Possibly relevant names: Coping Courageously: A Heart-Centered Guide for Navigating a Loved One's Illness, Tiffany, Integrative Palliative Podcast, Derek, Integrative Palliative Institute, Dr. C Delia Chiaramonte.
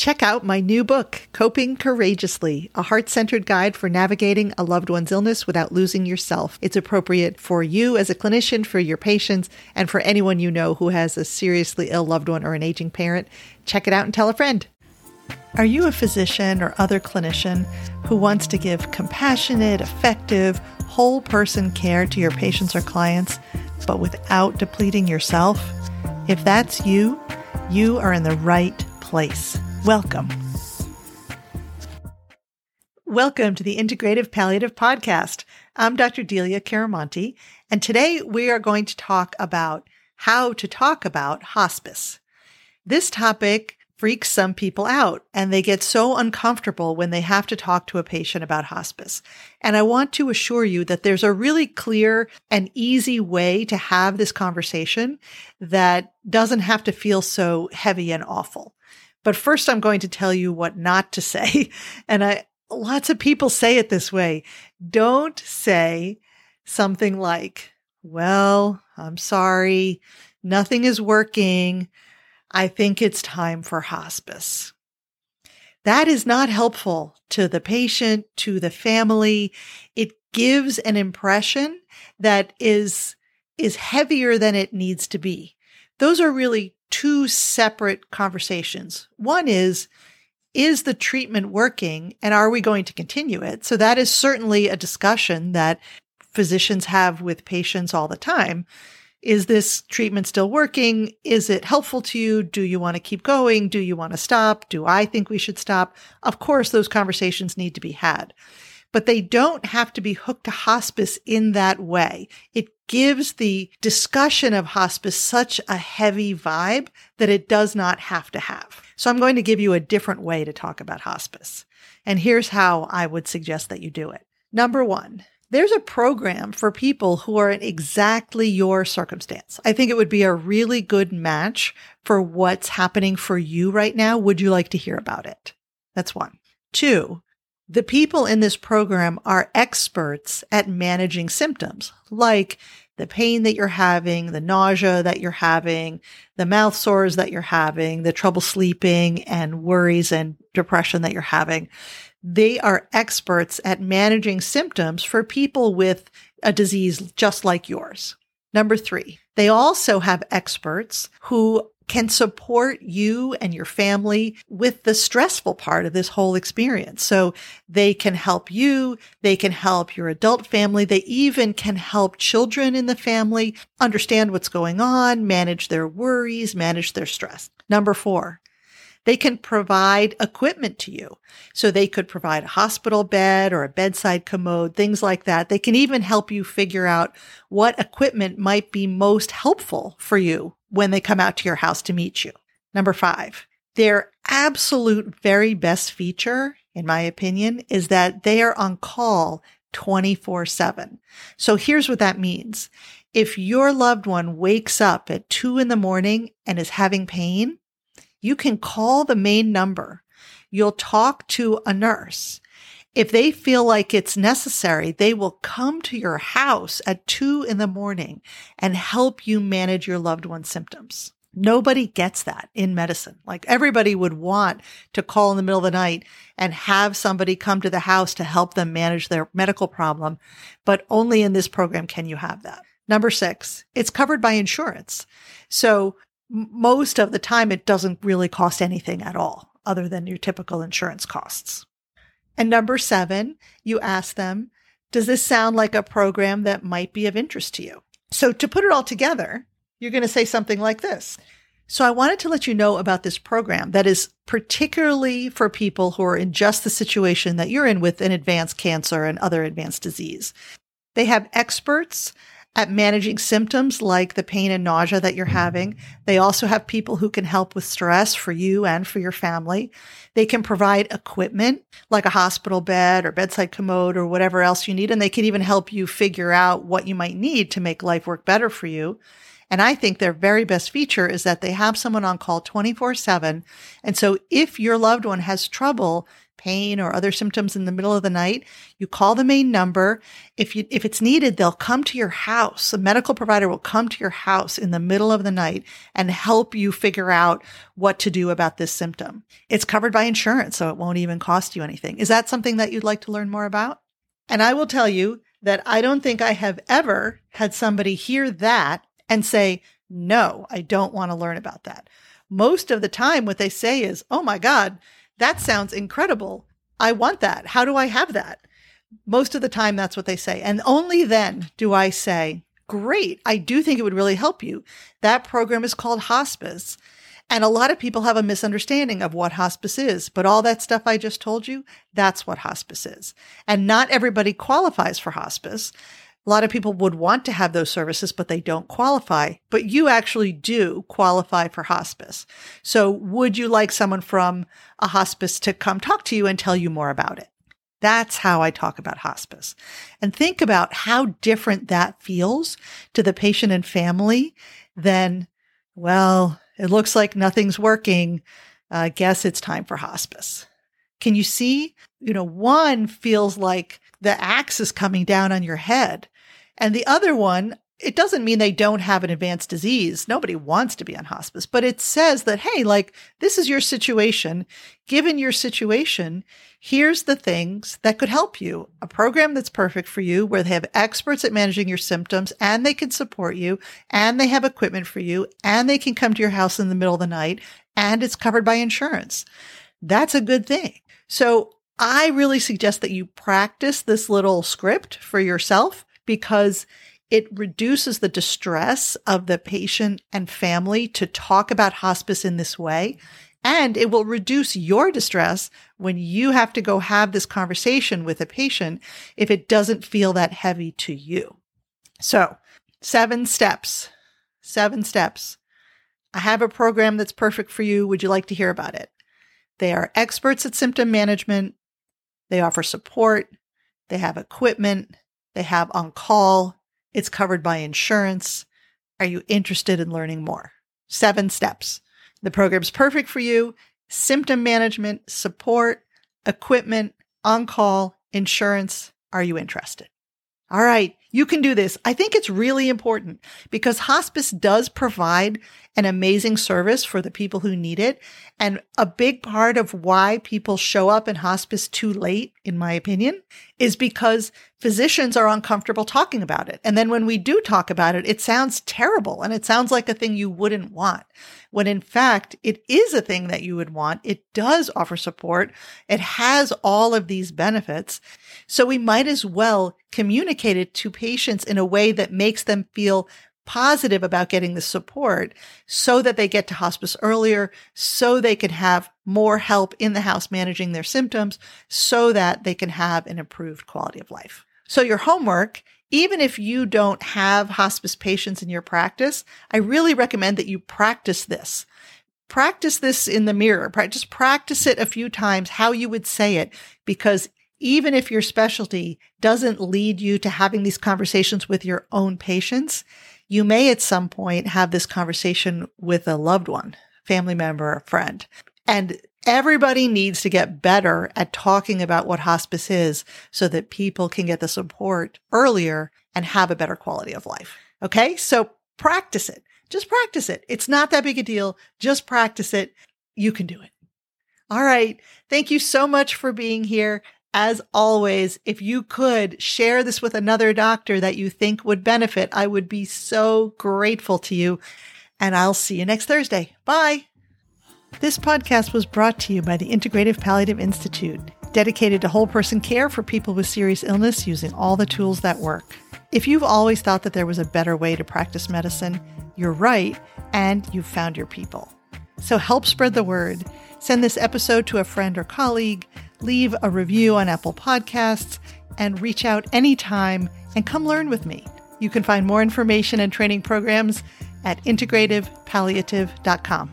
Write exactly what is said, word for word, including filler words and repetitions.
check out my new book, Coping Courageously, a heart-centered guide for navigating a loved one's illness without losing yourself. It's appropriate for you as a clinician, for your patients, and for anyone you know who has a seriously ill loved one or an aging parent. Check it out and tell a friend. Are you a physician or other clinician who wants to give compassionate, effective, whole person care to your patients or clients, but without depleting yourself? If that's you, you are in the right place. Welcome. Welcome to the Integrative Palliative Podcast. I'm Doctor Delia Chiaramonte, and today we are going to talk about how to talk about hospice. This topic freaks some people out, and they get so uncomfortable when they have to talk to a patient about hospice. And I want to assure you that there's a really clear and easy way to have this conversation that doesn't have to feel so heavy and awful. But first, I'm going to tell you what not to say. And I, lots of people say it this way. Don't say something like, well, I'm sorry, nothing is working, I think it's time for hospice. That is not helpful to the patient, to the family. It gives an impression that is, is heavier than it needs to be. Those are really two separate conversations. One is, is the treatment working and are we going to continue it? So that is certainly a discussion that physicians have with patients all the time. Is this treatment still working? Is it helpful to you? Do you want to keep going? Do you want to stop? Do I think we should stop? Of course, those conversations need to be had, but they don't have to be hooked to hospice in that way. It gives the discussion of hospice such a heavy vibe that it does not have to have. So I'm going to give you a different way to talk about hospice. And here's how I would suggest that you do it. Number one, there's a program for people who are in exactly your circumstance. I think it would be a really good match for what's happening for you right now. Would you like to hear about it? That's one. Two, the people in this program are experts at managing symptoms, like the pain that you're having, the nausea that you're having, the mouth sores that you're having, the trouble sleeping and worries and depression that you're having. They are experts at managing symptoms for people with a disease just like yours. Number three, they also have experts who can support you and your family with the stressful part of this whole experience. So they can help you, they can help your adult family, they even can help children in the family understand what's going on, manage their worries, manage their stress. Number four, they can provide equipment to you. So they could provide a hospital bed or a bedside commode, things like that. They can even help you figure out what equipment might be most helpful for you when they come out to your house to meet you. Number five, their absolute very best feature, in my opinion, is that they are on call twenty-four seven. So here's what that means. If your loved one wakes up at two in the morning and is having pain, you can call the main number. You'll talk to a nurse. If they feel like it's necessary, they will come to your house at two in the morning and help you manage your loved one's symptoms. Nobody gets that in medicine. Like, everybody would want to call in the middle of the night and have somebody come to the house to help them manage their medical problem. But only in this program can you have that. Number six, it's covered by insurance. So most of the time, it doesn't really cost anything at all other than your typical insurance costs. And number seven, you ask them, does this sound like a program that might be of interest to you? So to put it all together, you're going to say something like this. So I wanted to let you know about this program that is particularly for people who are in just the situation that you're in with an advanced cancer and other advanced disease. They have experts at managing symptoms like the pain and nausea that you're having. They also have people who can help with stress for you and for your family. They can provide equipment like a hospital bed or bedside commode or whatever else you need. And they can even help you figure out what you might need to make life work better for you. And I think their very best feature is that they have someone on call twenty-four seven. And so if your loved one has trouble, pain or other symptoms in the middle of the night, you call the main number. If you, if it's needed, they'll come to your house. A medical provider will come to your house in the middle of the night and help you figure out what to do about this symptom. It's covered by insurance, so it won't even cost you anything. Is that something that you'd like to learn more about? And I will tell you that I don't think I have ever had somebody hear that and say, no, I don't want to learn about that. Most of the time, what they say is, oh my God, that sounds incredible. I want that. How do I have that? Most of the time, that's what they say. And only then do I say, great, I do think it would really help you. That program is called hospice. And a lot of people have a misunderstanding of what hospice is, but all that stuff I just told you, that's what hospice is. And not everybody qualifies for hospice. A lot of people would want to have those services, but they don't qualify. But you actually do qualify for hospice. So would you like someone from a hospice to come talk to you and tell you more about it? That's how I talk about hospice. And think about how different that feels to the patient and family than, well, it looks like nothing's working. I uh, guess it's time for hospice. Can you see? You know, one feels like the axe is coming down on your head. And the other one, it doesn't mean they don't have an advanced disease. Nobody wants to be on hospice, but it says that, hey, like, this is your situation. Given your situation, here's the things that could help you. A program that's perfect for you, where they have experts at managing your symptoms, and they can support you, and they have equipment for you, and they can come to your house in the middle of the night, and it's covered by insurance. That's a good thing. So I really suggest that you practice this little script for yourself, because it reduces the distress of the patient and family to talk about hospice in this way. And it will reduce your distress when you have to go have this conversation with a patient if it doesn't feel that heavy to you. So seven steps, seven steps. I have a program that's perfect for you. Would you like to hear about it? They are experts at symptom management. They offer support. They have equipment. They have on-call. It's covered by insurance. Are you interested in learning more? Seven steps. The program's perfect for you. Symptom management, support, equipment, on-call, insurance. Are you interested? All right, you can do this. I think it's really important because hospice does provide an amazing service for the people who need it. And a big part of why people show up in hospice too late, in my opinion, is because physicians are uncomfortable talking about it. And then when we do talk about it, it sounds terrible and it sounds like a thing you wouldn't want, when in fact, it is a thing that you would want. It does offer support. It has all of these benefits. So we might as well communicate it to patients in a way that makes them feel positive about getting the support so that they get to hospice earlier, so they can have more help in the house managing their symptoms, so that they can have an improved quality of life. So your homework, even if you don't have hospice patients in your practice, I really recommend that you practice this. Practice this in the mirror. Just practice it a few times how you would say it, because even if your specialty doesn't lead you to having these conversations with your own patients, you may at some point have this conversation with a loved one, family member, or friend. And everybody needs to get better at talking about what hospice is so that people can get the support earlier and have a better quality of life. Okay, so practice it. Just practice it. It's not that big a deal. Just practice it. You can do it. All right. Thank you so much for being here. As always, if you could share this with another doctor that you think would benefit, I would be so grateful to you. And I'll see you next Thursday. Bye. This podcast was brought to you by the Integrative Palliative Institute, dedicated to whole person care for people with serious illness using all the tools that work. If you've always thought that there was a better way to practice medicine, you're right, and you've found your people. So help spread the word. Send this episode to a friend or colleague, leave a review on Apple Podcasts, and reach out anytime and come learn with me. You can find more information and training programs at integrative palliative dot com.